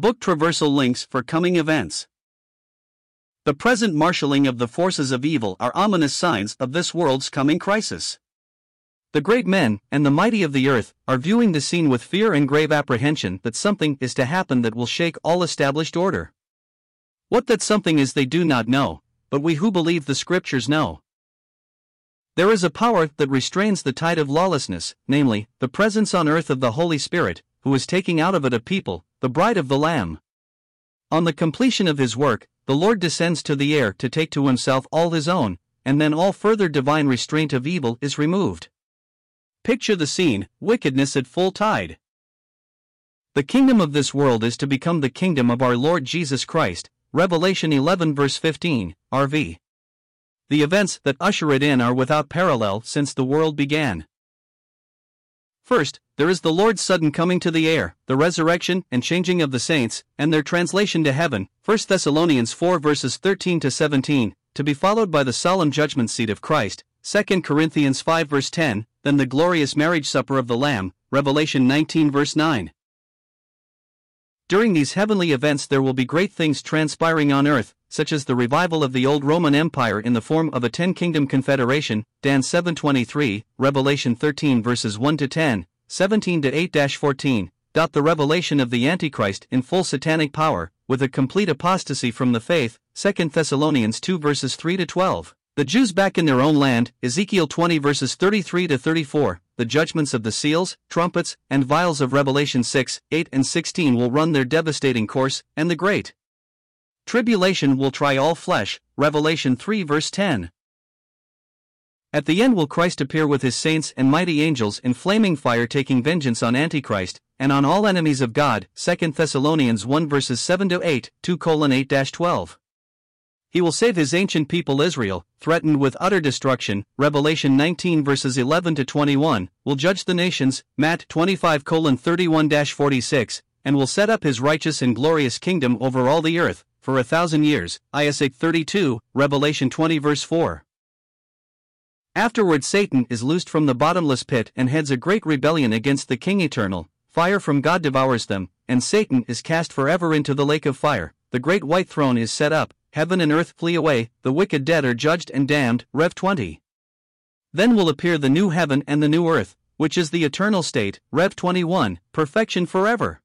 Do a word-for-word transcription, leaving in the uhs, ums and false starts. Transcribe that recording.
Book traversal links for coming events. The present marshalling of the forces of evil are ominous signs of this world's coming crisis. The great men and the mighty of the earth are viewing the scene with fear and grave apprehension that something is to happen that will shake all established order. What that something is they do not know, but we who believe the scriptures know. There is a power that restrains the tide of lawlessness, namely, the presence on earth of the Holy Spirit, who is taking out of it a people, the bride of the Lamb. On the completion of his work, the Lord descends to the air to take to himself all his own, and then all further divine restraint of evil is removed. Picture the scene, wickedness at full tide. The kingdom of this world is to become the kingdom of our Lord Jesus Christ, Revelation eleven verse fifteen, R V. The events that usher it in are without parallel since the world began. First, there is the Lord's sudden coming to the air, the resurrection and changing of the saints, and their translation to heaven, First Thessalonians four verses thirteen to seventeen, to be followed by the solemn judgment seat of Christ, Second Corinthians five verse ten, then the glorious marriage supper of the Lamb, Revelation nineteen verse nine. During these heavenly events there will be great things transpiring on earth, such as the revival of the old Roman Empire in the form of a ten-kingdom confederation, Dan seven twenty-three, Revelation thirteen verses one to ten, seventeen to eight to fourteen, the revelation of the Antichrist in full satanic power, with a complete apostasy from the faith, Second Thessalonians two verses three to twelve. The Jews back in their own land, Ezekiel twenty verses thirty-three to thirty-four, the judgments of the seals, trumpets, and vials of Revelation six, eight and sixteen will run their devastating course, and the great tribulation will try all flesh, Revelation three verse ten. At the end will Christ appear with his saints and mighty angels in flaming fire taking vengeance on Antichrist, and on all enemies of God, Second Thessalonians one verses seven to eight, two colon eight to twelve. He will save his ancient people Israel, threatened with utter destruction, Revelation nineteen verses eleven to twenty-one, will judge the nations, Matt twenty-five colon thirty-one to forty-six, and will set up his righteous and glorious kingdom over all the earth, for a thousand years, Isaiah thirty-two, Revelation twenty verse four. Afterward Satan is loosed from the bottomless pit and heads a great rebellion against the King Eternal, fire from God devours them, and Satan is cast forever into the lake of fire, the great white throne is set up, heaven and earth flee away, the wicked dead are judged and damned, Rev twenty. Then will appear the new heaven and the new earth, which is the eternal state, Rev twenty-one, perfection forever.